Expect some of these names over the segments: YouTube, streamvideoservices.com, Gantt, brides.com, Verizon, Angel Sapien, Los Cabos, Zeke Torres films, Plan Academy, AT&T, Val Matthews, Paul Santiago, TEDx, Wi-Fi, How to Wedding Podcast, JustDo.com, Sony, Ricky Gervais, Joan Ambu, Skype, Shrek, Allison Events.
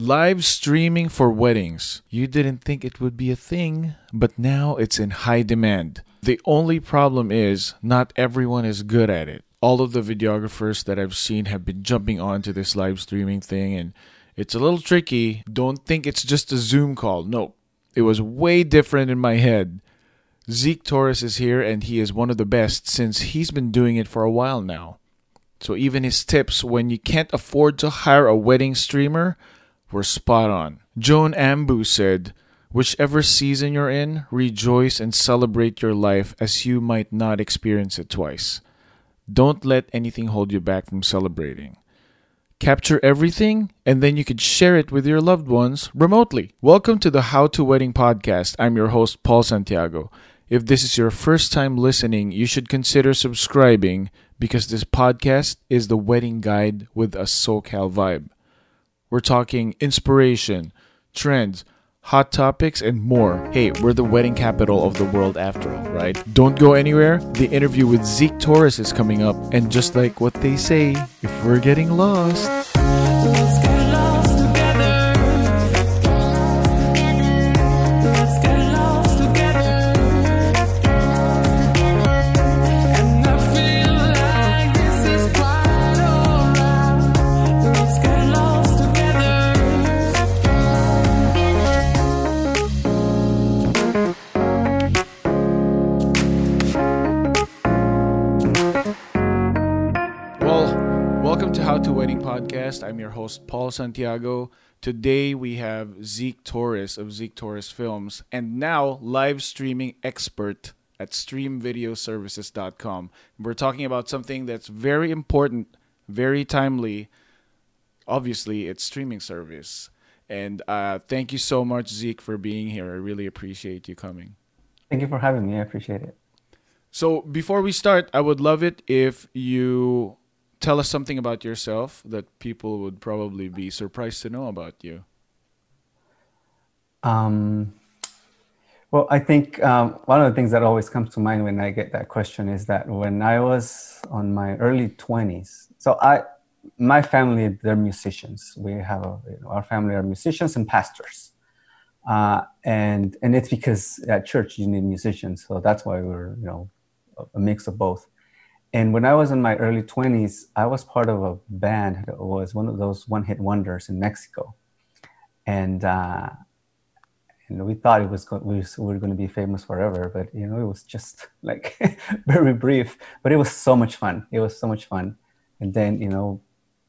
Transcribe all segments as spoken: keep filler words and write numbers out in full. Live streaming for weddings. You didn't think it would be a thing, but now it's in high demand. The only problem is not everyone is good at it. All of the videographers that I've seen have been jumping onto this live streaming thing, and it's a little tricky. Don't think it's just a Zoom call. No, it was way different in my head. Zeke Torres is here, and he is one of the best since he's been doing it for a while now. So even his tips when you can't afford to hire a wedding streamer were spot on. Joan Ambu said, "Whichever season you're in, rejoice and celebrate your life as you might not experience it twice. Don't let anything hold you back from celebrating. Capture everything, and then you can share it with your loved ones remotely." Welcome to the How to Wedding Podcast. I'm your host, Paul Santiago. If this is your first time listening, you should consider subscribing because this podcast is the wedding guide with a SoCal vibe. We're talking inspiration, trends, hot topics, and more. Hey, we're the wedding capital of the world after all, right? Don't go anywhere. The interview with Zeke Torres is coming up. And just like what they say, if we're getting lost... let's get lost together. Let's get lost together. Let's get lost together. And I feel like this is quite alright. Let's get lost together. Well, welcome to How to Wedding Podcast. I'm your host, Paul Santiago. Today we have Zeke Torres of Zeke Torres Films, and now live streaming expert at stream video services dot com. We're talking about something that's very important, very timely. Obviously, it's streaming service. And uh, thank you so much, Zeke, for being here. I really appreciate you coming. Thank you for having me. I appreciate it. So before we start, I would love it if you tell us something about yourself that people would probably be surprised to know about you. Um, well, I think um, one of the things that always comes to mind when I get that question is that when I was on my early twenties, so I, my family, they're musicians. We have a, you know, our family are musicians and pastors, uh, and and it's because at church you need musicians, so that's why we're you know a mix of both. And when I was in my early twenties, I was part of a band that was one of those one-hit wonders in Mexico, and uh, and we thought it was go- we were going to be famous forever, but you know it was just like very brief. But it was so much fun. It was so much fun. And then you know,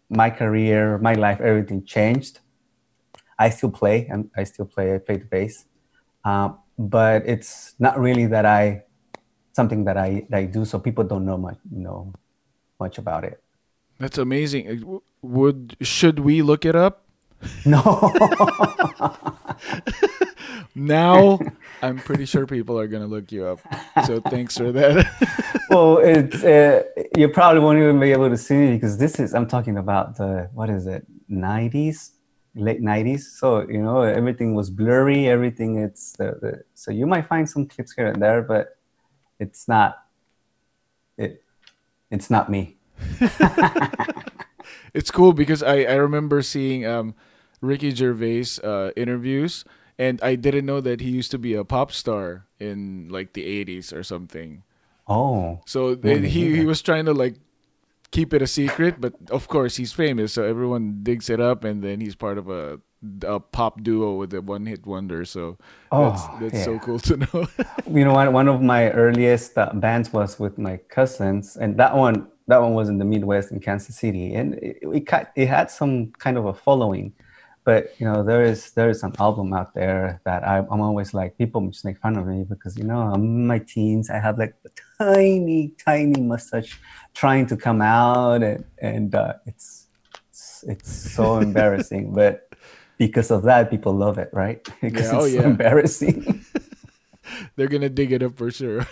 my career, my life, everything changed. I still play, and I still play. I play the bass, uh, but it's not really that I. something that I that I do, so people don't know much know much about it. That's amazing. Would should we look it up? No. Now I'm pretty sure people are gonna look you up. So thanks for that. Well, it's uh, you probably won't even be able to see me because this is I'm talking about the what is it nineties, late nineties. So you know everything was blurry. Everything it's the, the, so you might find some clips here and there, but. It's not, it, it's not me. It's cool because I, I remember seeing um, Ricky Gervais uh, interviews, and I didn't know that he used to be a pop star in like the eighties or something. Oh. So they, he, he was trying to like keep it a secret, but of course he's famous, so everyone digs it up, and then he's part of a a pop duo with a one-hit wonder, so oh, that's, that's yeah. so cool to know. You know, one of my earliest uh, bands was with my cousins, and that one that one was in the Midwest in Kansas City, and it, it it had some kind of a following. But you know, there is there is an album out there that I, I'm always like people just make fun of me because you know I'm in my teens, I have like a tiny tiny mustache trying to come out, and and uh, it's, it's it's so embarrassing, but. Because of that, people love it, right? Because yeah, oh, it's so yeah. embarrassing. They're gonna dig it up for sure.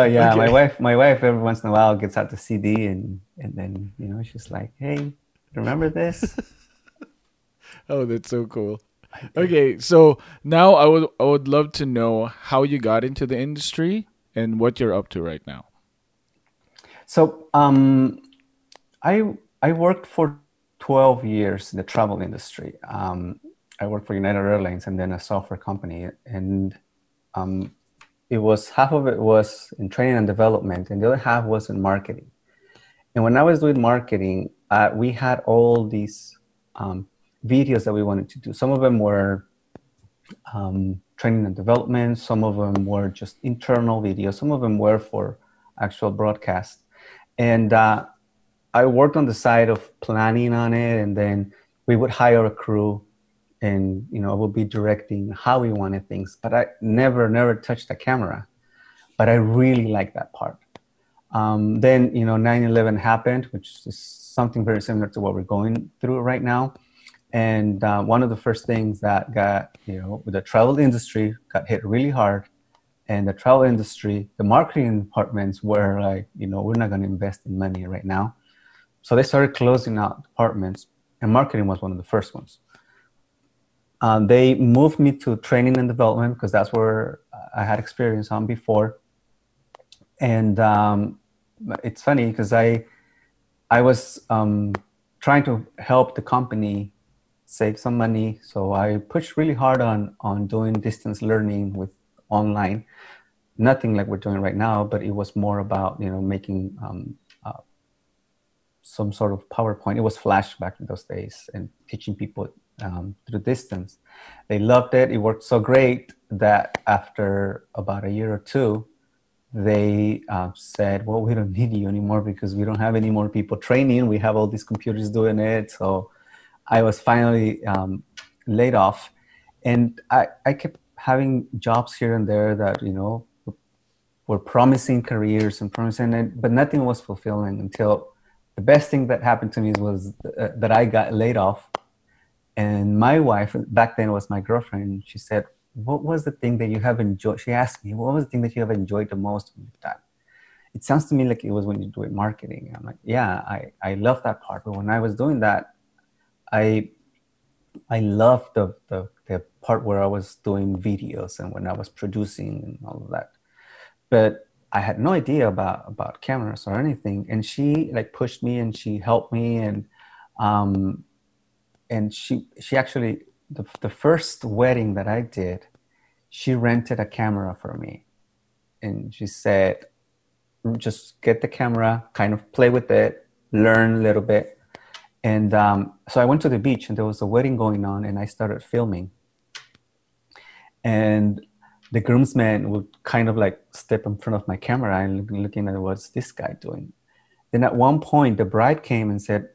Oh yeah, okay. my wife, my wife, every once in a while gets out the C D, and and then you know she's like, "Hey, remember this?" Oh, that's so cool. Okay, so now I would I would love to know how you got into the industry and what you're up to right now. So, um, I I worked for twelve years in the travel industry. Um, I worked for United Airlines and then a software company. And um, it was, half of it was in training and development, and the other half was in marketing. And when I was doing marketing, uh, we had all these um, videos that we wanted to do. Some of them were um, training and development. Some of them were just internal videos. Some of them were for actual broadcast. And uh, I worked on the side of planning on it, and then we would hire a crew, and you know, I would be directing how we wanted things. But I never, never touched the camera. But I really liked that part. Um, then, you know, nine eleven happened, which is something very similar to what we're going through right now. And uh, one of the first things that got, you know, the travel industry got hit really hard. And the travel industry, the marketing departments were like, you know, we're not going to invest in money right now. So they started closing out departments, and marketing was one of the first ones. Um, they moved me to training and development because that's where I had experience on before. And um, it's funny because I, I was um, trying to help the company save some money. So I pushed really hard on, on doing distance learning with online, nothing like we're doing right now, but it was more about, you know, making um, uh, some sort of PowerPoint. It was Flash back in those days, and teaching people um, through distance. They loved it. It worked so great that after about a year or two, they uh, said, well, we don't need you anymore because we don't have any more people training. We have all these computers doing it. So I was finally um, laid off, and I, I kept having jobs here and there that, you know, were promising careers and promising it, but nothing was fulfilling until the best thing that happened to me was uh, that I got laid off. And my wife, back then was my girlfriend, she said, what was the thing that you have enjoyed? She asked me, what was the thing that you have enjoyed the most when you've done? It sounds to me like it was when you do it marketing. And I'm like, yeah, I, I love that part. But when I was doing that, I I loved the, the, the part where I was doing videos and when I was producing and all of that. But I had no idea about, about cameras or anything. And she like pushed me and she helped me. And um, and she she actually... The, the first wedding that I did, she rented a camera for me. And she said, just get the camera, kind of play with it, learn a little bit. And um, so I went to the beach and there was a wedding going on, and I started filming. And the groomsmen would kind of like step in front of my camera and looking at what's this guy doing. Then at one point, the bride came and said,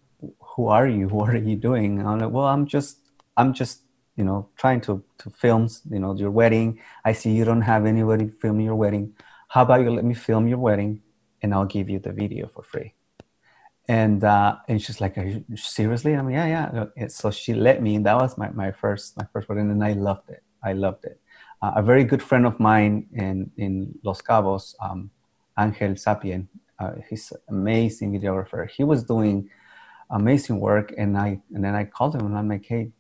who are you? What are you doing? And I'm like, well, I'm just I'm just, you know, trying to, to film, you know, your wedding. I see you don't have anybody filming your wedding. How about you let me film your wedding, and I'll give you the video for free. And uh, and she's like, are you seriously? I'm like, yeah, yeah. And so she let me, and that was my, my first my first wedding, and I loved it. I loved it. Uh, a very good friend of mine in, in Los Cabos, um, Angel Sapien, uh, he's an amazing videographer. He was doing amazing work, and I and then I called him, and I'm like, hey,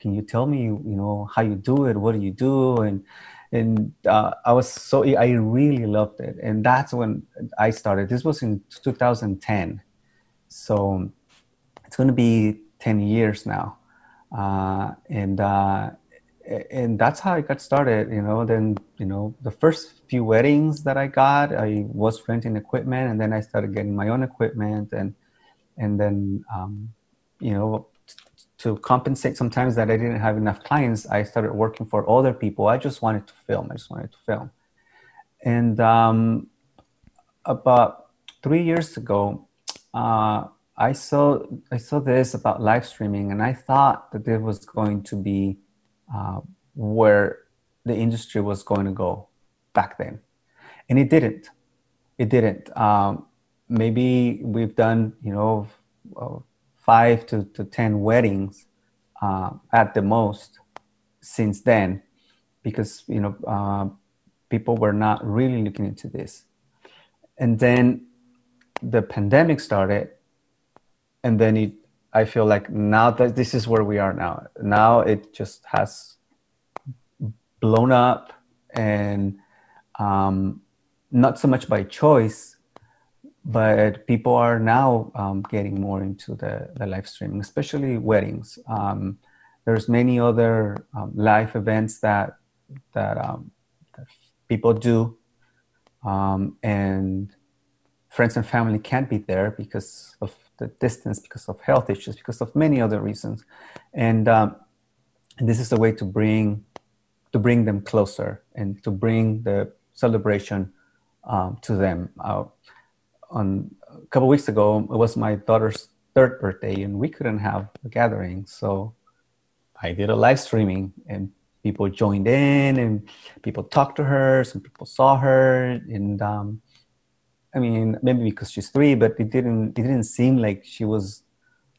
can you tell me, you know, how you do it? What do you do? And and uh, I was so, I really loved it. And that's when I started. This was in two thousand ten. So it's going to be ten years now. Uh, and uh, and that's how I got started, you know. Then, you know, the first few weddings that I got, I was renting equipment, and then I started getting my own equipment. And, and then, um, you know, to compensate sometimes that I didn't have enough clients, I started working for other people. I just wanted to film. I just wanted to film. And um, about three years ago, uh, I saw I saw this about live streaming, and I thought that it was going to be uh, where the industry was going to go back then. And it didn't. It didn't. Um, maybe we've done, you know, uh, five to, to ten weddings uh, at the most since then, because, you know, uh, people were not really looking into this. And then the pandemic started, and then it, I feel like now that this is where we are now. Now it just has blown up, and um, not so much by choice, but people are now um, getting more into the, the live streaming, especially weddings. Um, There's many other um, live events that that, um, that people do, um, and friends and family can't be there because of the distance, because of health issues, because of many other reasons, and um, and this is a way to bring to bring them closer and to bring the celebration um, to them. Uh, on a couple of weeks ago, it was my daughter's third birthday, and we couldn't have a gathering, so I did a live streaming, and people joined in, and people talked to her, some people saw her, and um, I mean, maybe because she's three, but it didn't it didn't seem like she was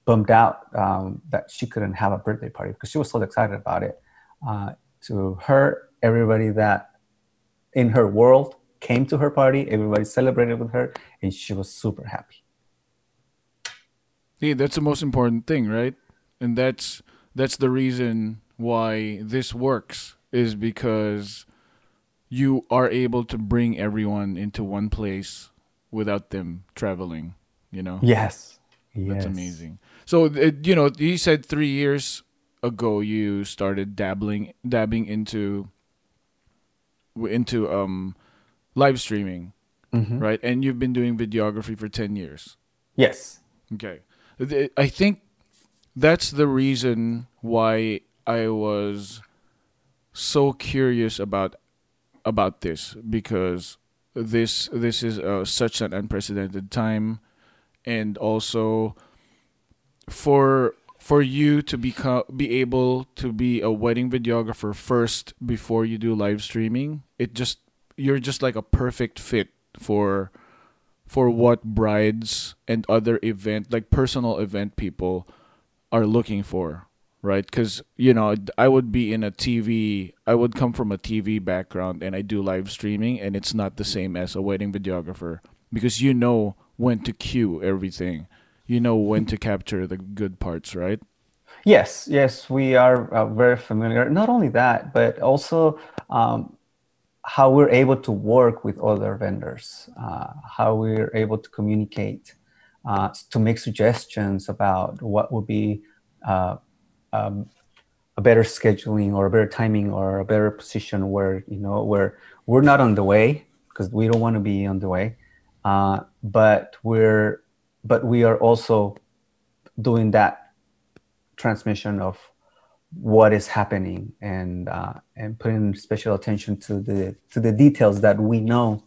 bummed out um, that she couldn't have a birthday party, because she was so excited about it. Uh, to her, everybody that in her world came to her party, everybody celebrated with her, and she was super happy. Hey, that's the most important thing, right? And that's... That's the reason why this works, is because you are able to bring everyone into one place without them traveling, you know? Yes. That's yes. amazing. So, it, you know, you said three years ago you started dabbling, dabbing into, into um, live streaming, mm-hmm. right? And you've been doing videography for ten years. Yes. Okay. I think that's the reason why I was so curious about about this, because this this is a, such an unprecedented time, and also for for you to become be able to be a wedding videographer first before you do live streaming. It just you're just like a perfect fit for for what brides and other event like personal event people are looking for, right? Because, you know, I would be in a T V, I would come from a T V background, and I do live streaming, and it's not the same as a wedding videographer, because you know when to cue everything, you know when to capture the good parts, right? Yes, yes, we are uh, very familiar. Not only that, but also um, how we're able to work with other vendors, uh, how we're able to communicate. Uh, to make suggestions about what would be uh, um, a better scheduling or a better timing or a better position where, you know, where we're not on the way, because we don't want to be on the way, uh, but we're but we are also doing that transmission of what is happening, and uh, and putting special attention to the to the details that we know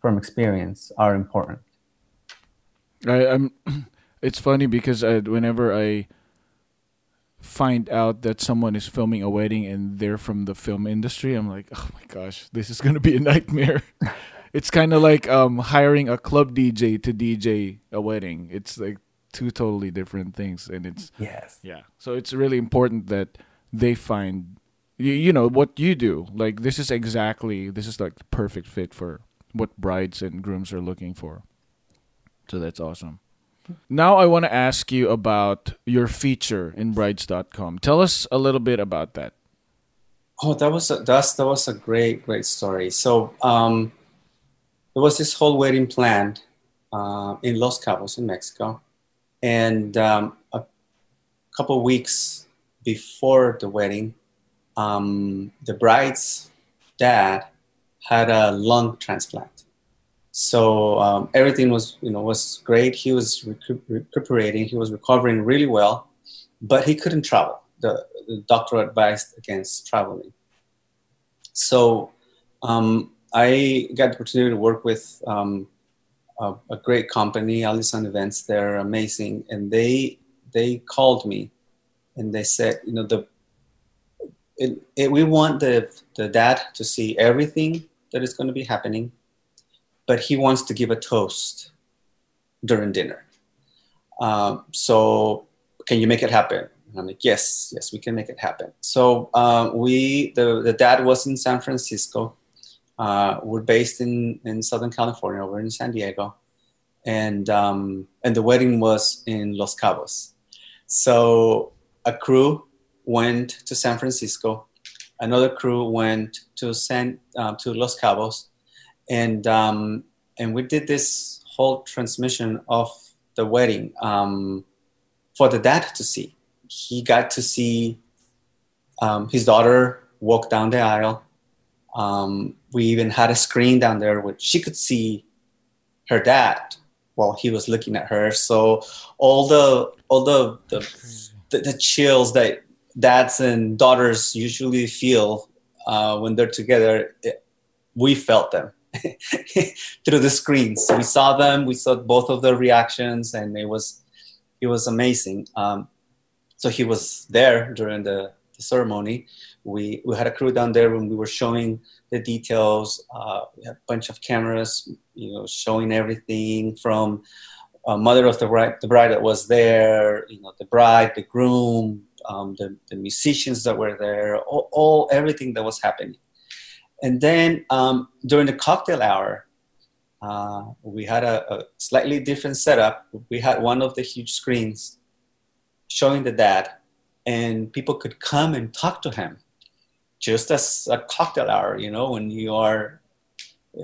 from experience are important. I, I'm. It's funny because I, whenever I find out that someone is filming a wedding and they're from the film industry, I'm like, oh my gosh, this is going to be a nightmare. It's kind of like um, hiring a club D J to D J a wedding. It's like two totally different things, and it's yes, yeah. So it's really important that they find, you, you know, what you do. Like this is exactly this is like the perfect fit for what brides and grooms are looking for. So that's awesome. Now I want to ask you about your feature in brides dot com. Tell us a little bit about that. Oh, that was a, that's, that was a great, great story. So um, there was this whole wedding planned uh, in Los Cabos in Mexico. And um, a couple of weeks before the wedding, um, the bride's dad had a lung transplant. So um, everything was, you know, was great. He was recu- recuperating. He was recovering really well, but he couldn't travel. The, the doctor advised against traveling. So um, I got the opportunity to work with um, a, a great company, Allison Events. They're amazing, and they they called me, and they said, you know, the it, it, we want the the dad to see everything that is going to be happening, but he wants to give a toast during dinner. Um, so can you make it happen? And I'm like, yes, yes, we can make it happen. So um, we, the, the dad was in San Francisco. Uh, we're based in, in Southern California. We're in San Diego. And, um, and the wedding was in Los Cabos. So a crew went to San Francisco. Another crew went to, San, uh, to Los Cabos. And um, and we did this whole transmission of the wedding um, for the dad to see. He got to see Um, his daughter walked down the aisle. Um, we even had a screen down there where she could see her dad while he was looking at her. So all the all the the, the, the chills that dads and daughters usually feel uh, when they're together, it, we felt them through the screens. We saw them. We saw both of their reactions, and it was it was amazing. Um, so he was there during the ceremony. We we had a crew down there when we were showing the details. Uh, we had a bunch of cameras, you know, showing everything from uh, mother of the bride, the bride that was there, you know, the bride, the groom, um, the, the musicians that were there, all, all everything that was happening. And then um, during the cocktail hour, uh, we had a, a slightly different setup. We had one of the huge screens showing the dad. And people could come and talk to him, just as a cocktail hour, you know, when you are,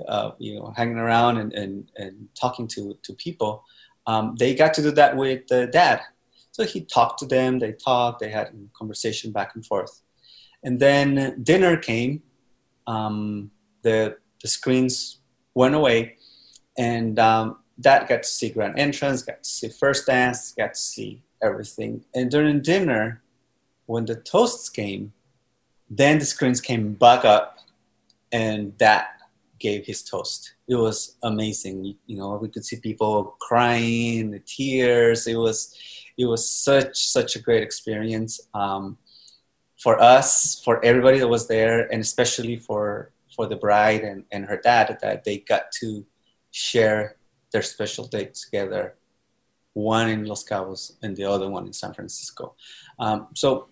uh, you know, hanging around and, and, and talking to, to people. Um, they got to do that with uh, dad. So he talked to them, they talked, they had a conversation back and forth. And then dinner came, um, the, the screens went away, and um, dad got to see grand entrance, got to see first dance, got to see everything. And during dinner, when the toasts came, then the screens came back up, and that gave his toast. It was amazing. You know, we could see people crying, the tears. It was, it was such, such a great experience um, for us, for everybody that was there, and especially for, for the bride and, and her dad, that they got to share their special day together. One in Los Cabos and the other one in San Francisco. Um, so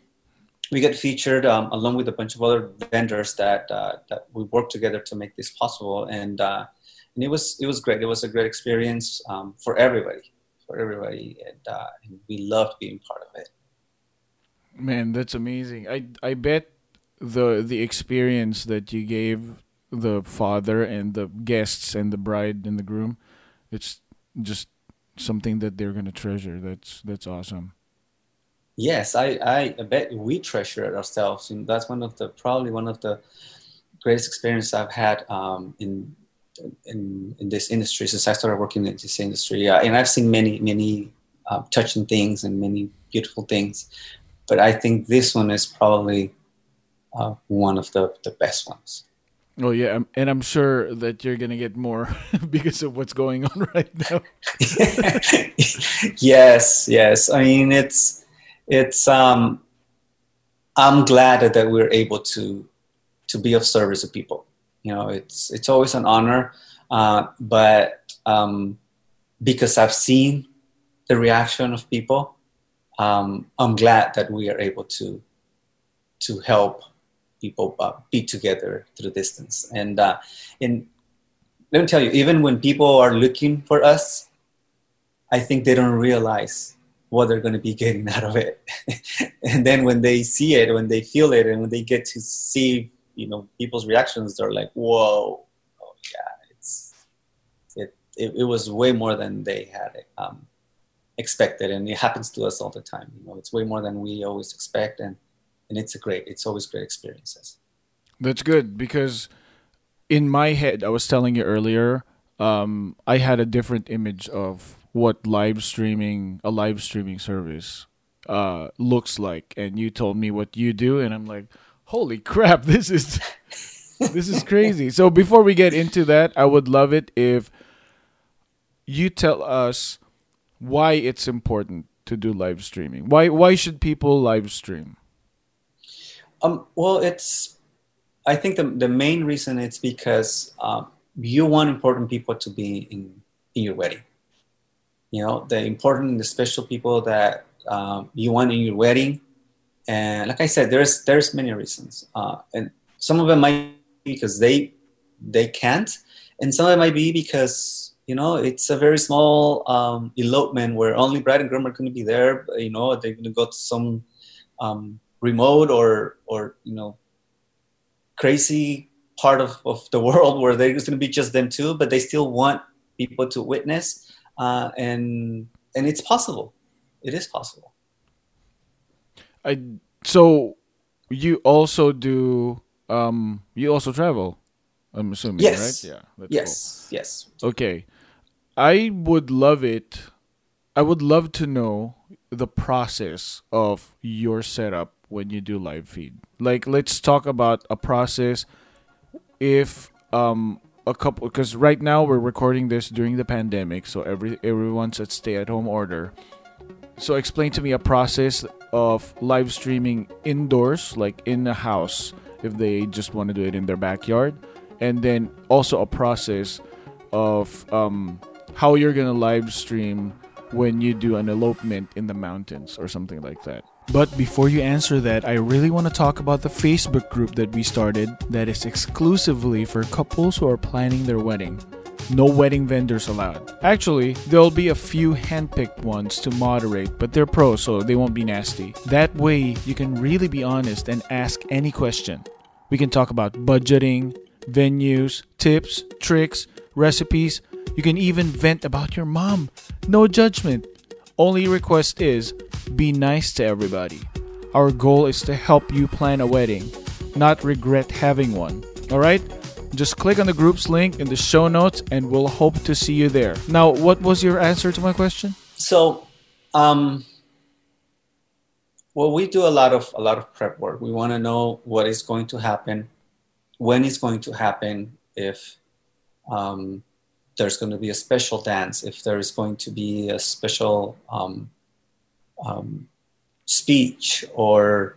we get featured um, along with a bunch of other vendors that uh, that we worked together to make this possible, and uh, and it was it was great. It was a great experience um, for everybody, for everybody, and, uh, and we loved being part of it. Man, that's amazing. I I bet the the experience that you gave the father and the guests and the bride and the groom, it's just something that they're going to treasure. That's that's awesome. Yes, I, I bet we treasure it ourselves. And that's one of the probably one of the greatest experiences I've had um, in, in in this industry since I started working in this industry. Uh, and I've seen many, many uh, touching things and many beautiful things. But I think this one is probably uh, one of the, the best ones. Oh, yeah, and I'm sure that you're going to get more because of what's going on right now. yes, yes. I mean, it's, it's, um, I'm glad that we're able to, to be of service to people. You know, it's, it's always an honor, uh, but um, because I've seen the reaction of people, um, I'm glad that we are able to, to help people uh, be together through distance. And uh, and let me tell you, even when people are looking for us, I think they don't realize what they're going to be getting out of it. And then when they see it, when they feel it, and when they get to see, you know, people's reactions, they're like, whoa, oh yeah, it's, it, it, it was way more than they had um, expected. And it happens to us all the time. You know, it's way more than we always expect. And And it's a great, it's always great experiences. That's good, because in my head, I was telling you earlier, um, I had a different image of what live streaming, a live streaming service uh, looks like. And you told me what you do, and I'm like, holy crap, this is, this is crazy. So before we get into that, I would love it if you tell us why it's important to do live streaming. Why, why should people live stream? Um, well, it's, I think the the main reason it's because um, you want important people to be in, in your wedding. You know, the important, the special people that um, you want in your wedding. And like I said, there's there's many reasons. Uh, and some of them might be because they, they can't. And some of them might be because, you know, it's a very small um, elopement where only bride and groom are going to be there. You know, they're going to go to some... Um, remote or, or, you know, crazy part of, of the world where there's going to be just them too, but they still want people to witness. Uh, and, and it's possible. It is possible. I, so you also do, um, you also travel, I'm assuming, yes. right? Yeah. That's yes. Cool. Yes. Okay. I would love it. I would love to know the process of your setup when you do live feed. Like, let's talk about a process. If um a couple, because right now we're recording this during the pandemic, so every everyone's at stay-at-home order. So explain to me a process of live streaming indoors, like in a house, if they just want to do it in their backyard, and then also a process of um, how you're going to live stream when you do an elopement in the mountains or something like that. But before you answer that, I really want to talk about the Facebook group that we started that is exclusively for couples who are planning their wedding. No wedding vendors allowed. Actually, there'll be a few handpicked ones to moderate, but they're pros, so they won't be nasty. That way, you can really be honest and ask any question. We can talk about budgeting, venues, tips, tricks, recipes. You can even vent about your mom. No judgment. Only request is, be nice to everybody. Our goal is to help you plan a wedding, not regret having one. Alright? Just click on the group's link in the show notes and we'll hope to see you there. Now, what was your answer to my question? So, um, well, we do a lot of a lot of prep work. We want to know what is going to happen, when it's going to happen, if um, there's going to be a special dance, if there is going to be a special um, um, speech, or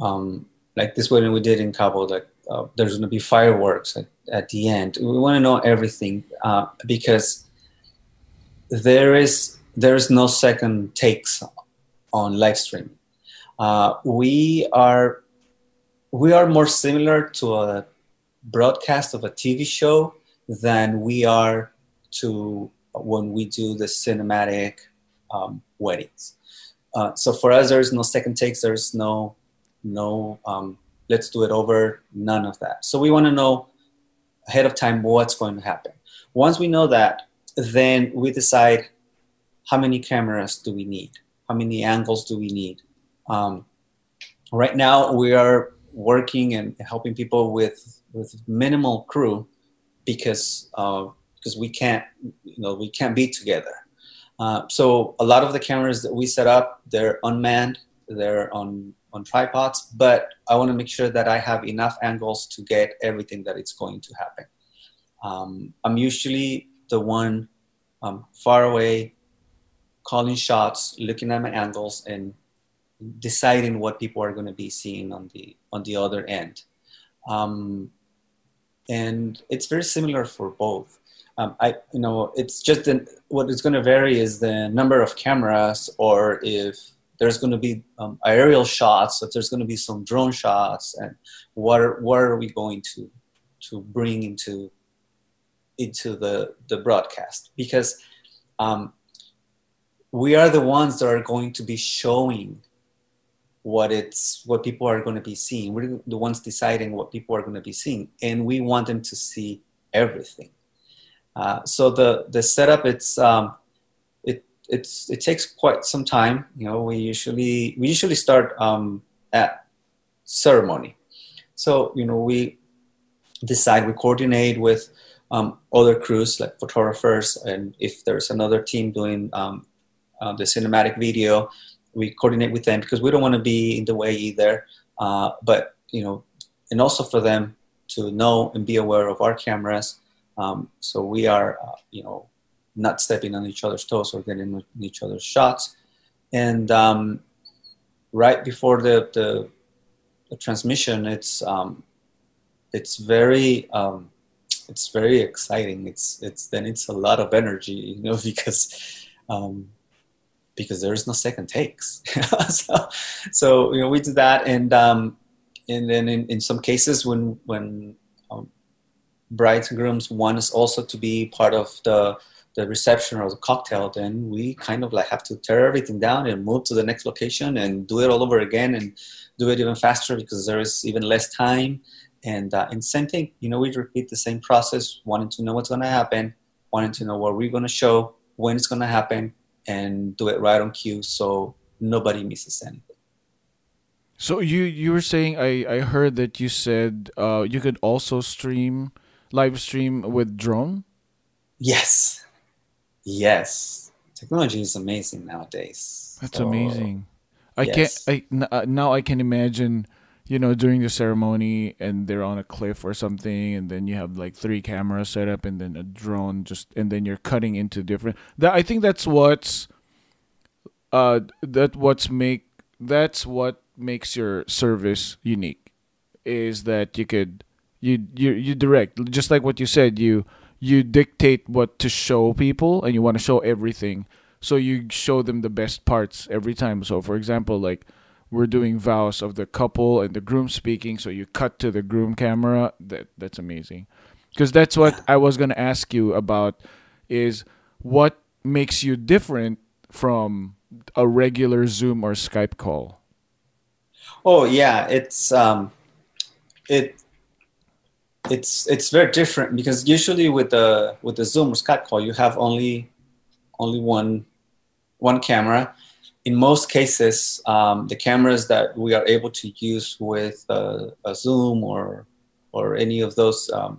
um, like this wedding we did in Cabo, like, Uh, there's going to be fireworks at, at the end. We want to know everything uh, because there is there is no second takes on live streaming. Uh, we are we are more similar to a broadcast of a T V show than we are to when we do the cinematic um, weddings. Uh, so for us, there is no second takes. There is no no. Um, Let's do it over, none of that. So we want to know ahead of time what's going to happen. Once we know that, then we decide how many cameras do we need? How many angles do we need? Um, right now we are working and helping people with, with minimal crew because uh, because we can't, you know, we can't be together. Uh, so a lot of the cameras that we set up, they're unmanned, they're on on tripods, but I want to make sure that I have enough angles to get everything that it's going to happen. Um, I'm usually the one um, far away, calling shots, looking at my angles, and deciding what people are going to be seeing on the on the other end. Um, and it's very similar for both. Um, I, you know, it's just the, what is going to vary is the number of cameras, or if there's going to be um, aerial shots, if there's going to be some drone shots, and what are, what are we going to to bring into into the, the broadcast? Because um, we are the ones that are going to be showing what it's what people are going to be seeing. We're the ones deciding what people are going to be seeing, and we want them to see everything. Uh, so the the setup, it's. Um, It's, it takes quite some time. You know, we usually we usually start um, at ceremony. So, you know, we decide, we coordinate with um, other crews like photographers, and if there's another team doing um, uh, the cinematic video, we coordinate with them because we don't want to be in the way either. Uh, but, you know, and also for them to know and be aware of our cameras. Um, so we are, uh, you know, not stepping on each other's toes or getting in each other's shots. And um, right before the, the, the transmission, it's um, it's very um, it's very exciting. It's it's then it's a lot of energy, you know, because um, because there is no second takes. so, so you know, we do that, and um, and then in, in some cases when when um, brides and grooms want us also to be part of the the reception or the cocktail, then we kind of like have to tear everything down and move to the next location and do it all over again and do it even faster because there is even less time. And, uh, and same thing, you know, we repeat the same process, wanting to know what's going to happen, wanting to know what we're going to show, when it's going to happen, and do it right on cue so nobody misses anything. So you you were saying, I, I heard that you said uh, you could also stream, live stream with drone? Yes. Yes. Technology is amazing nowadays. That's so amazing. I yes. can't, I, now I can imagine, you know, during the ceremony and they're on a cliff or something, and then you have like three cameras set up and then a drone just, and then you're cutting into different. That, I think that's what's, uh, that what's make, that's what makes your service unique, is that you could, you, you, you direct, just like what you said, you, you dictate what to show people, and you want to show everything. So you show them the best parts every time. So for example, like we're doing vows of the couple and the groom speaking. So you cut to the groom camera. That that's amazing. Because that's what I was going to ask you about, is what makes you different from a regular Zoom or Skype call? Oh yeah. It's, um, it, it's, it's very different, because usually with the, with the Zoom or Skype call, you have only, only one, one camera. In most cases, um, the cameras that we are able to use with uh, a Zoom or or any of those um,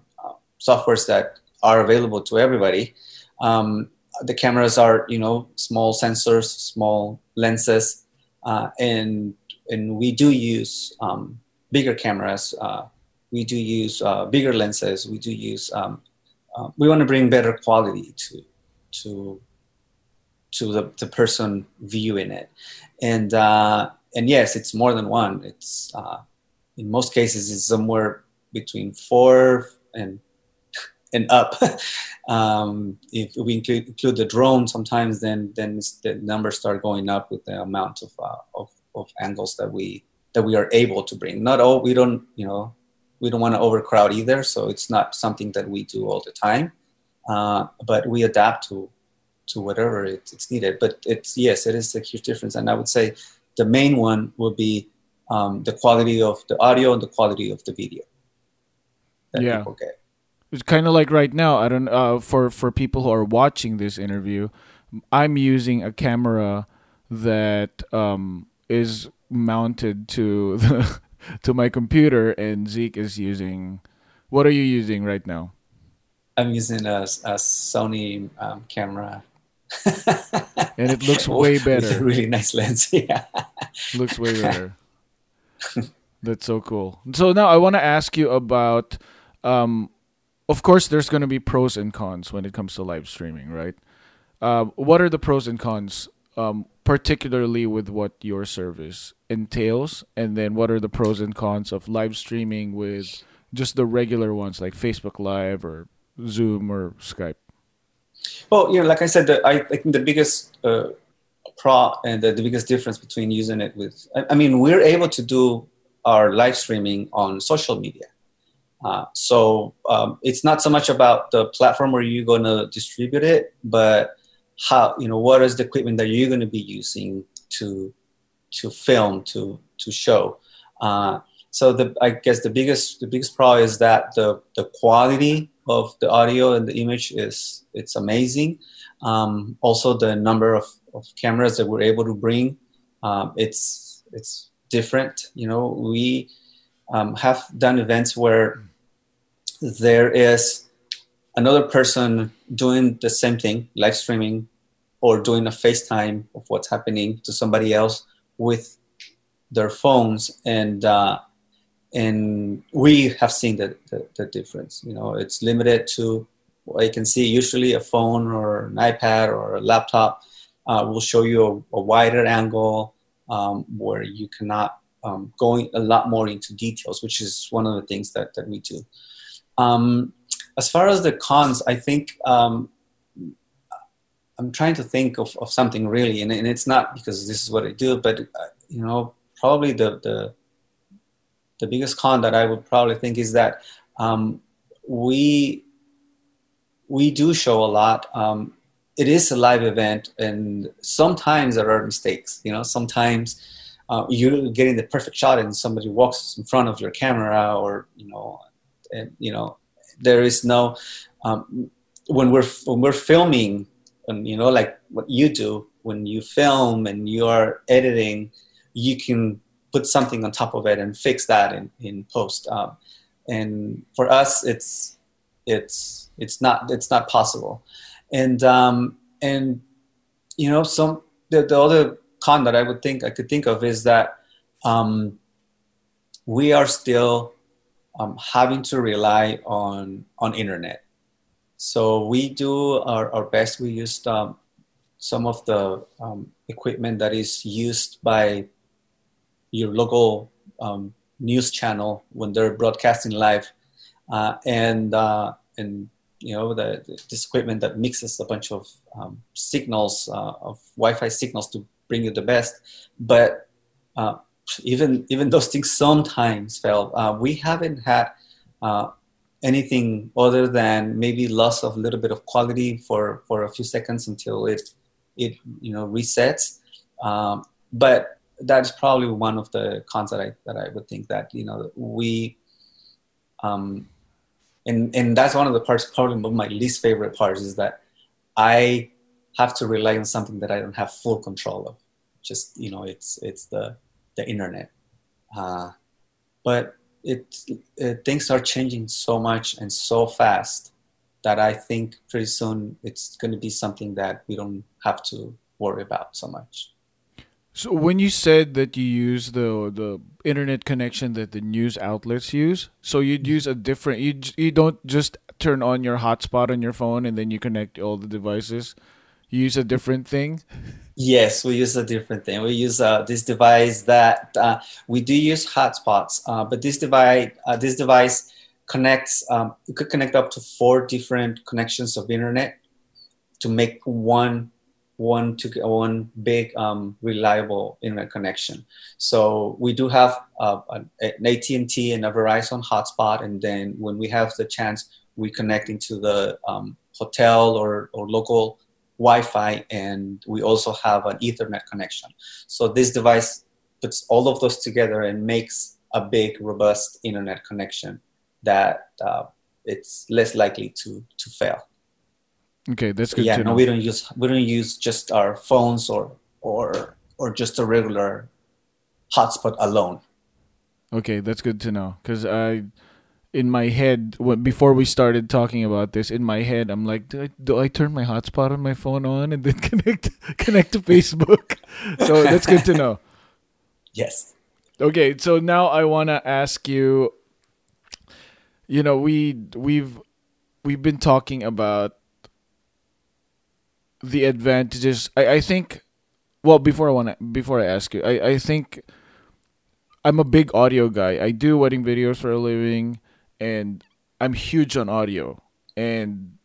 softwares that are available to everybody, um, the cameras are, you know, small sensors, small lenses, uh, and and we do use um, bigger cameras. Uh, we do use uh, bigger lenses. We do use. Um, uh, we want to bring better quality to to. to the, the person viewing it. And uh, and yes, it's more than one. It's uh, in most cases, it's somewhere between four and and up. um, if we include, include the drone sometimes, then then the numbers start going up with the amount of, uh, of of angles that we that we are able to bring. Not all, we don't, you know, we don't want to overcrowd either. So it's not something that we do all the time, uh, but we adapt to to whatever it, it's needed. But it's, yes, it is a huge difference. And I would say the main one will be um, the quality of the audio and the quality of the video that yeah. people get. It's kind of like right now, I don't uh, for, for people who are watching this interview, I'm using a camera that um, is mounted to the, to my computer, and Zeke is using, what are you using right now? I'm using a, a Sony um, camera. And it looks way better. With a really nice lens, yeah. Looks way better. That's so cool. So now I want to ask you about, um, of course, there's going to be pros and cons when it comes to live streaming, right? Uh, what are the pros and cons, um, particularly with what your service entails? And then what are the pros and cons of live streaming with just the regular ones like Facebook Live or Zoom or Skype? Well, you know, like I said, the, I, I think the biggest uh, pro and the, the biggest difference between using it with, I, I mean, we're able to do our live streaming on social media. Uh, so um, it's not so much about the platform where you're going to distribute it, but how, you know, what is the equipment that you're going to be using to to film, to to show. Uh, so the, I guess the biggest the biggest pro is that the the quality of the audio and the image is, it's amazing. Um, also the number of, of cameras that we're able to bring, um, it's, it's different. You know, we um, have done events where there is another person doing the same thing, live streaming or doing a FaceTime of what's happening to somebody else with their phones. And, uh, And we have seen the, the, the difference. You know, it's limited to, well, you can see usually a phone or an iPad or a laptop uh, will show you a, a wider angle um, where you cannot um, go in a lot more into details, which is one of the things that, that we do. Um, as far as the cons, I think um, I'm trying to think of, of something really, and, and it's not because this is what I do, but, uh, you know, probably the the The biggest con that I would probably think is that um, we we do show a lot. Um, it is a live event, and sometimes there are mistakes. You know, sometimes uh, you're getting the perfect shot, and somebody walks in front of your camera, or you know, and you know, there is no um, when we're when we're filming, and you know, like what you do when you film and you are editing, you can put something on top of it and fix that in, in post. Um, and for us, it's it's it's not it's not possible. And um, and you know, some the, the other con that I would think I could think of is that um, we are still um, having to rely on on internet. So we do our, our best. We used um, some of the um, equipment that is used by your local um, news channel when they're broadcasting live, uh, and uh, and you know the, this equipment that mixes a bunch of um, signals uh, of Wi-Fi signals to bring you the best. But uh, even even those things sometimes fail. Uh, we haven't had. Uh, anything other than maybe loss of a little bit of quality for, for a few seconds until it, it you know, resets. Um, but that's probably one of the cons that I, that I would think that, you know, we, um, and, and that's one of the parts, probably my least favorite parts is that I have to rely on something that I don't have full control of. Just, you know, it's, it's the, the internet. Uh, but, It, it things are changing so much and so fast that I think pretty soon it's going to be something that we don't have to worry about so much. So when you said that you use the the internet connection that the news outlets use, so you'd use a different you you don't just turn on your hotspot on your phone and then you connect all the devices. You use a different thing? Yes, we use a different thing. We use uh, this device that uh, we do use hotspots, uh, but this device uh, this device connects. Um, it could connect up to four different connections of internet to make one one to one big um, reliable internet connection. So we do have uh, an A T and T and a Verizon hotspot, and then when we have the chance, we connect into the um, hotel or or local Wi-Fi, and we also have an Ethernet connection. So this device puts all of those together and makes a big, robust internet connection that uh, it's less likely to to fail. Okay, that's good. Yeah, to no, know. we don't use we don't use just our phones or or or just a regular hotspot alone. Okay, that's good to know, because I. In my head, before we started talking about this, in my head, I'm like, do I, do I turn my hotspot on my phone on and then connect connect to Facebook? So that's good to know. Yes. Okay, so now I want to ask you. You know, we we've we've been talking about the advantages. I, I think. Well, before I want to before I ask you, I, I think I'm a big audio guy. I do wedding videos for a living. And I'm huge on audio, and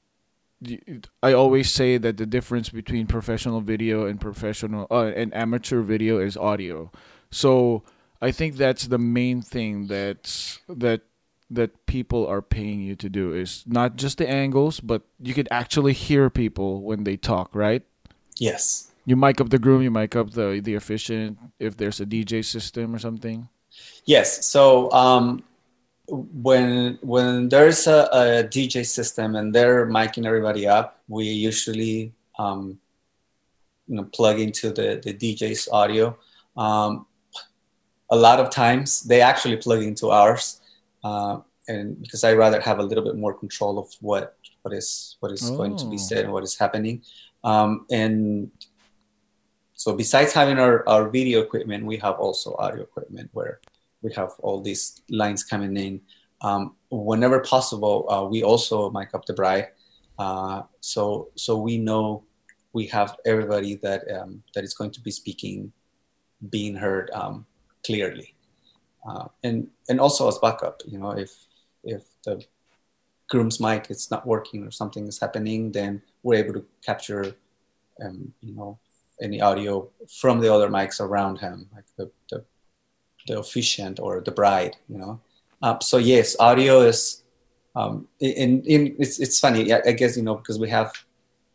I always say that the difference between professional video and professional uh, and amateur video is audio. So I think that's the main thing that's that that people are paying you to do is not just the angles, but you could actually hear people when they talk, right? Yes. You mic up the groom, you mic up the the officiant if there's a D J system or something. Yes. So. Um... When when there's a, a D J system and they're micing everybody up, we usually um, you know, plug into the, the D J's audio. Um, a lot of times they actually plug into ours, uh, and because I rather have a little bit more control of what what is what is oh. going to be said and what is happening. Um, and so, besides having our, our video equipment, we have also audio equipment where. We have all these lines coming in. Um, whenever possible, uh, we also mic up the bride, uh, so so we know we have everybody that um, that is going to be speaking, being heard um, clearly, uh, and and also as backup. You know, if if the groom's mic is not working or something is happening, then we're able to capture, um, you know, any audio from the other mics around him, like the. the the officiant or the bride, you know? Uh, so yes, audio is, um, in, in, it's, it's funny, I, I guess, you know, because we have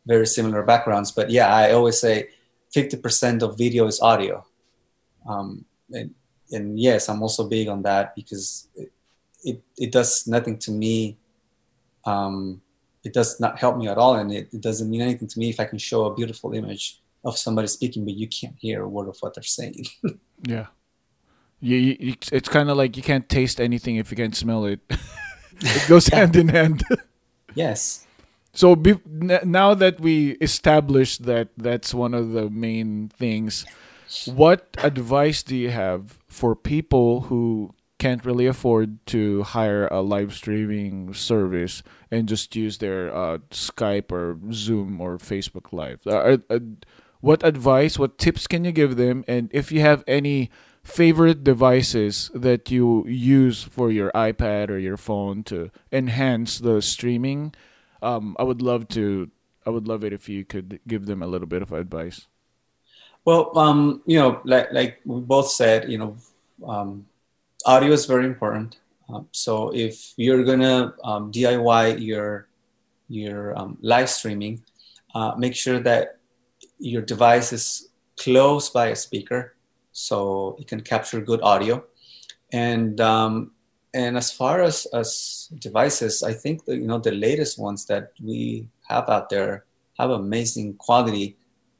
very similar backgrounds, but yeah, I always say fifty percent of video is audio. Um, and, and yes, I'm also big on that because it, it, it does nothing to me. Um, it does not help me at all. And it, it doesn't mean anything to me if I can show a beautiful image of somebody speaking, but you can't hear a word of what they're saying. Yeah. You, you, it's kind of like you can't taste anything if you can't smell it. It goes yeah. hand in hand. Yes. So be, now that we established that that's one of the main things, what advice do you have for people who can't really afford to hire a live streaming service and just use their uh, Skype or Zoom or Facebook Live? Uh, uh, what advice, what tips can you give them? And if you have any favorite devices that you use for your iPad or your phone to enhance the streaming, um, I would love to. I would love it if you could give them a little bit of advice. Well, um, you know, like like we both said, you know, um, audio is very important. Um, so if you're gonna um, D I Y your your um, live streaming, uh, make sure that your device is close by a speaker, so it can capture good audio. And um, and as far as, as devices, I think that, you know, the latest ones that we have out there have amazing quality,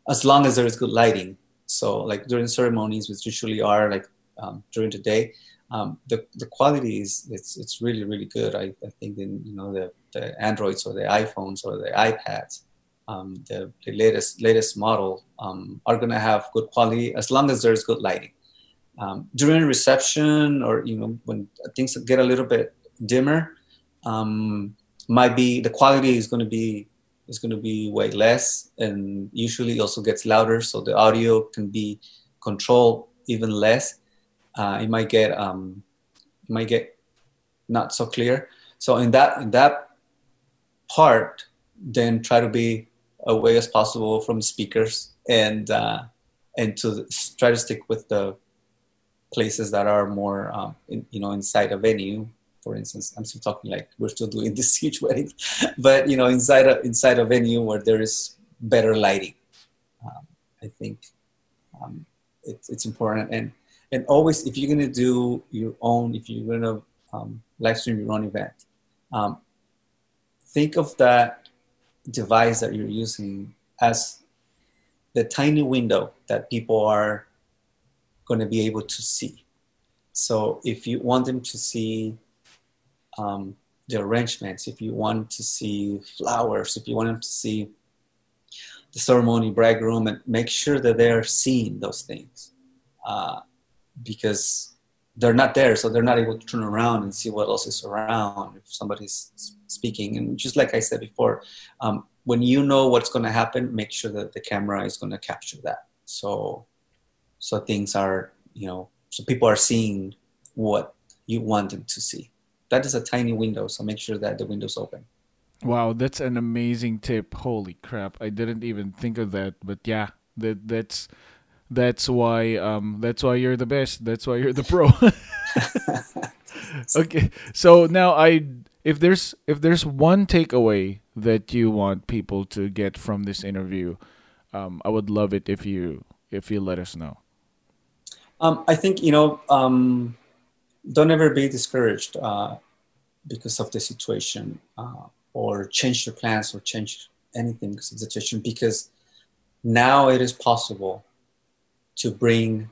as long as there is good lighting. So like during ceremonies, which usually are like um, during the day, um, the the quality is it's it's really really good. I, I think in you know the, the Androids or the iPhones or the iPads. Um, the, the latest latest model um, are going to have good quality as long as there's good lighting. Um, during reception, or you know when things get a little bit dimmer, um, might be the quality is going to be is going to be way less, and usually also gets louder, so the audio can be controlled even less. Uh, it might get um, it might get not so clear. So in that in that part, then try to be away as possible from speakers, and uh, and to try to stick with the places that are more, um, in, you know, inside a venue. For instance, I'm still talking like we're still doing this huge wedding, but you know, inside a inside a venue where there is better lighting. Um, I think um, it, it's important, and and always if you're gonna do your own, if you're gonna um, live stream your own event, um, think of that device that you're using as the tiny window that people are going to be able to see. So if you want them to see um, the arrangements, if you want to see flowers, if you want them to see the ceremony, bridegroom, and make sure that they're seeing those things uh, because they're not there, so they're not able to turn around and see what else is around if somebody's speaking. And just like I said before, um, when you know what's going to happen, make sure that the camera is going to capture that. So, so things are, you know, so people are seeing what you want them to see. That is a tiny window, so make sure that the window's open. Wow, that's an amazing tip. Holy crap, I didn't even think of that. But yeah, that that's. That's why um that's why you're the best. That's why you're the pro. Okay. So now I if there's if there's one takeaway that you want people to get from this interview, um I would love it if you if you let us know. Um I think, you know, um don't ever be discouraged uh because of the situation uh or change your plans or change anything because of the situation, because now it is possible to bring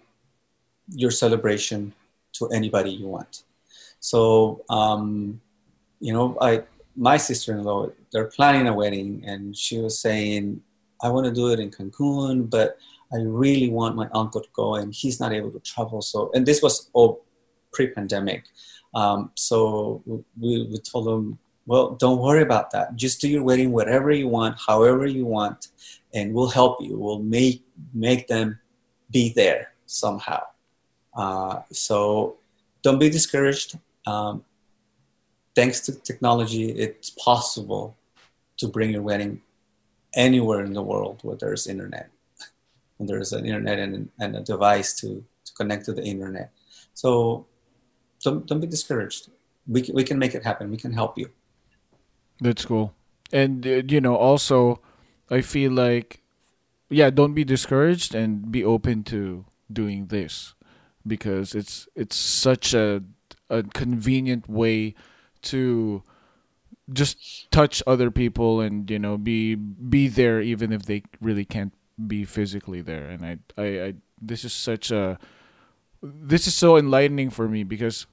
your celebration to anybody you want. So, um, you know, I my sister-in-law, they're planning a wedding, and she was saying, I want to do it in Cancun, but I really want my uncle to go, and he's not able to travel. So, and this was all pre-pandemic. Um, so we, we told them, well, don't worry about that. Just do your wedding whatever you want, however you want, and we'll help you. We'll make make them be there somehow. Uh, so don't be discouraged. Um, thanks to technology, it's possible to bring your wedding anywhere in the world where there's internet. And there's an internet and, and a device to, to connect to the internet. So don't, don't be discouraged. We can, we can make it happen. We can help you. That's cool. And, uh, you know, also, I feel like yeah, don't be discouraged and be open to doing this, because it's it's such a a convenient way to just touch other people and, you know, be be there even if they really can't be physically there. And I I, I this is such a this is so enlightening for me because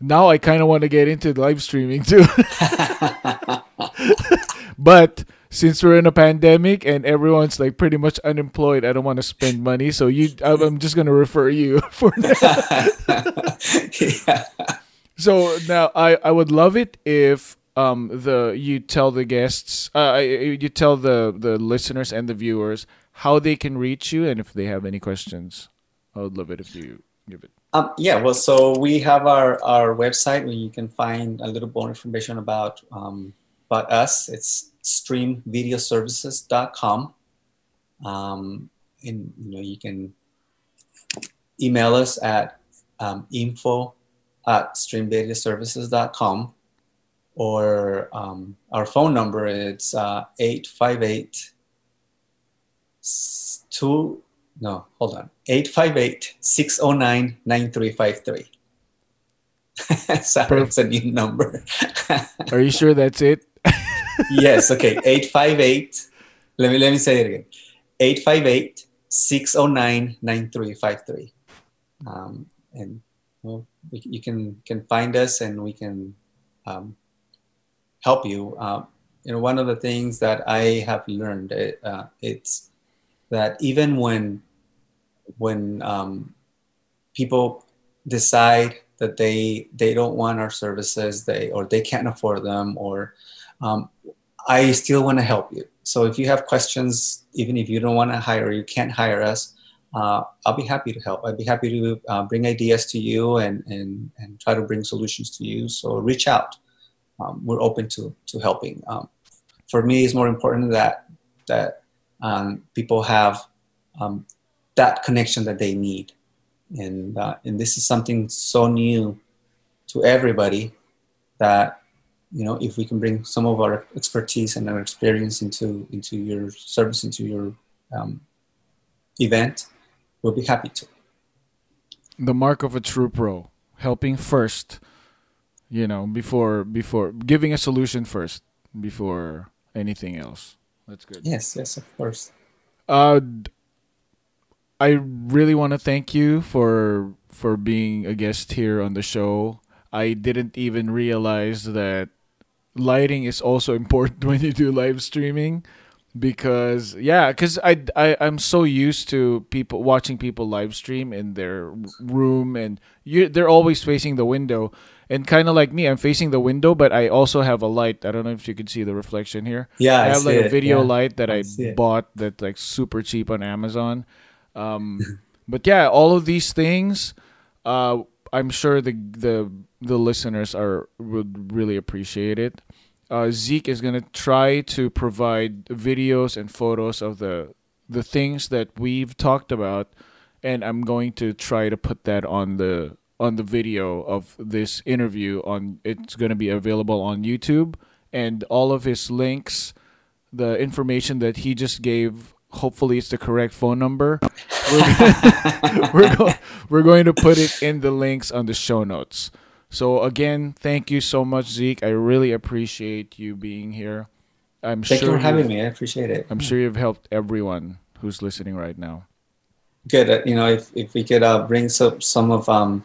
now I kind of want to get into live streaming too. But since we're in a pandemic and everyone's like pretty much unemployed, I don't want to spend money. So you, I'm just going to refer you for that. Yeah. So now I, I would love it if um the you tell the guests, uh, you tell the, the listeners and the viewers how they can reach you and if they have any questions. I would love it if you give it. Um, yeah, well, so we have our, our website where you can find a little more information about um, about us. It's stream video services dot com. Um, and, you know, you can email us at um, info at stream video services dot com, or um, our phone number is uh, eight five eight, two, no, hold on. eight five eight, six zero nine, nine three five three. That's a new number. Are you sure that's it? Yes, okay. eight five eight. Let me let me say it again. eight five eight, six zero nine, nine three five three. Um, and well, we, you can can find us and we can um, help you. Uh, you know, one of the things that I have learned uh, it's that even when when um, people decide that they they don't want our services, they or they can't afford them, or um, I still want to help you. So if you have questions, even if you don't want to hire, you can't hire us, uh, I'll be happy to help. I'd be happy to uh, bring ideas to you and, and and try to bring solutions to you. So reach out. Um, we're open to to helping. Um, for me, it's more important that that. Um, people have um, that connection that they need, and uh, and this is something so new to everybody that, you know, if we can bring some of our expertise and our experience into into your service, into your um, event, we'll be happy to. The mark of a true pro: helping first, you know, before before giving a solution first before anything else. That's good. Yes, yes, of course. Uh, I really want to thank you for for being a guest here on the show. I didn't even realize that lighting is also important when you do live streaming, because yeah, because I, I I'm so used to people watching people live stream in their room, and you they're always facing the window. And kind of like me, I'm facing the window, but I also have a light. I don't know if you can see the reflection here. Yeah, I, I have like a video yeah. light that I, I bought that's like super cheap on Amazon. Um, but yeah, all of these things, uh, I'm sure the the the listeners are would really appreciate it. Uh, Zeke is gonna try to provide videos and photos of the the things that we've talked about, and I'm going to try to put that on the. on the video of this interview. On it's going to be available on YouTube, and all of his links, the information that he just gave, hopefully it's the correct phone number. We're, gonna, we're, go, we're going to put it in the links on the show notes. So again, thank you so much, Zeke. I really appreciate you being here. I'm thank sure you for having me. I appreciate it. I'm sure you've helped everyone who's listening right now. Good. You know, if, if we could uh, bring some, some of, um,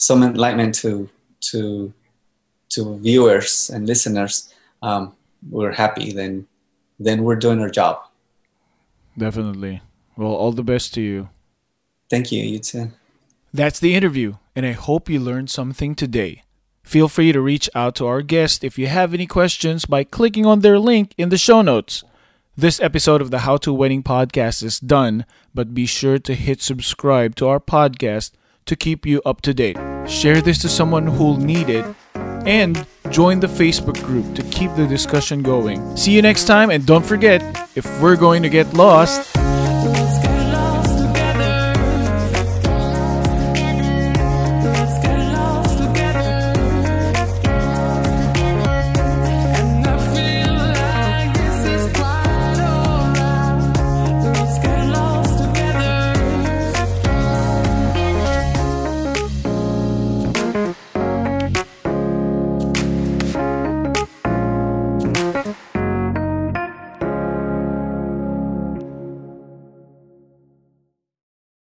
some enlightenment to to to viewers and listeners, um, we're happy. Then, then we're doing our job. Definitely. Well, all the best to you. Thank you. You too. That's the interview, and I hope you learned something today. Feel free to reach out to our guest if you have any questions by clicking on their link in the show notes. This episode of the How to Wedding Podcast is done, but be sure to hit subscribe to our podcast to keep you up to date. Share this to someone who'll need it, and join the Facebook group to keep the discussion going. See you next time, and don't forget, if we're going to get lost...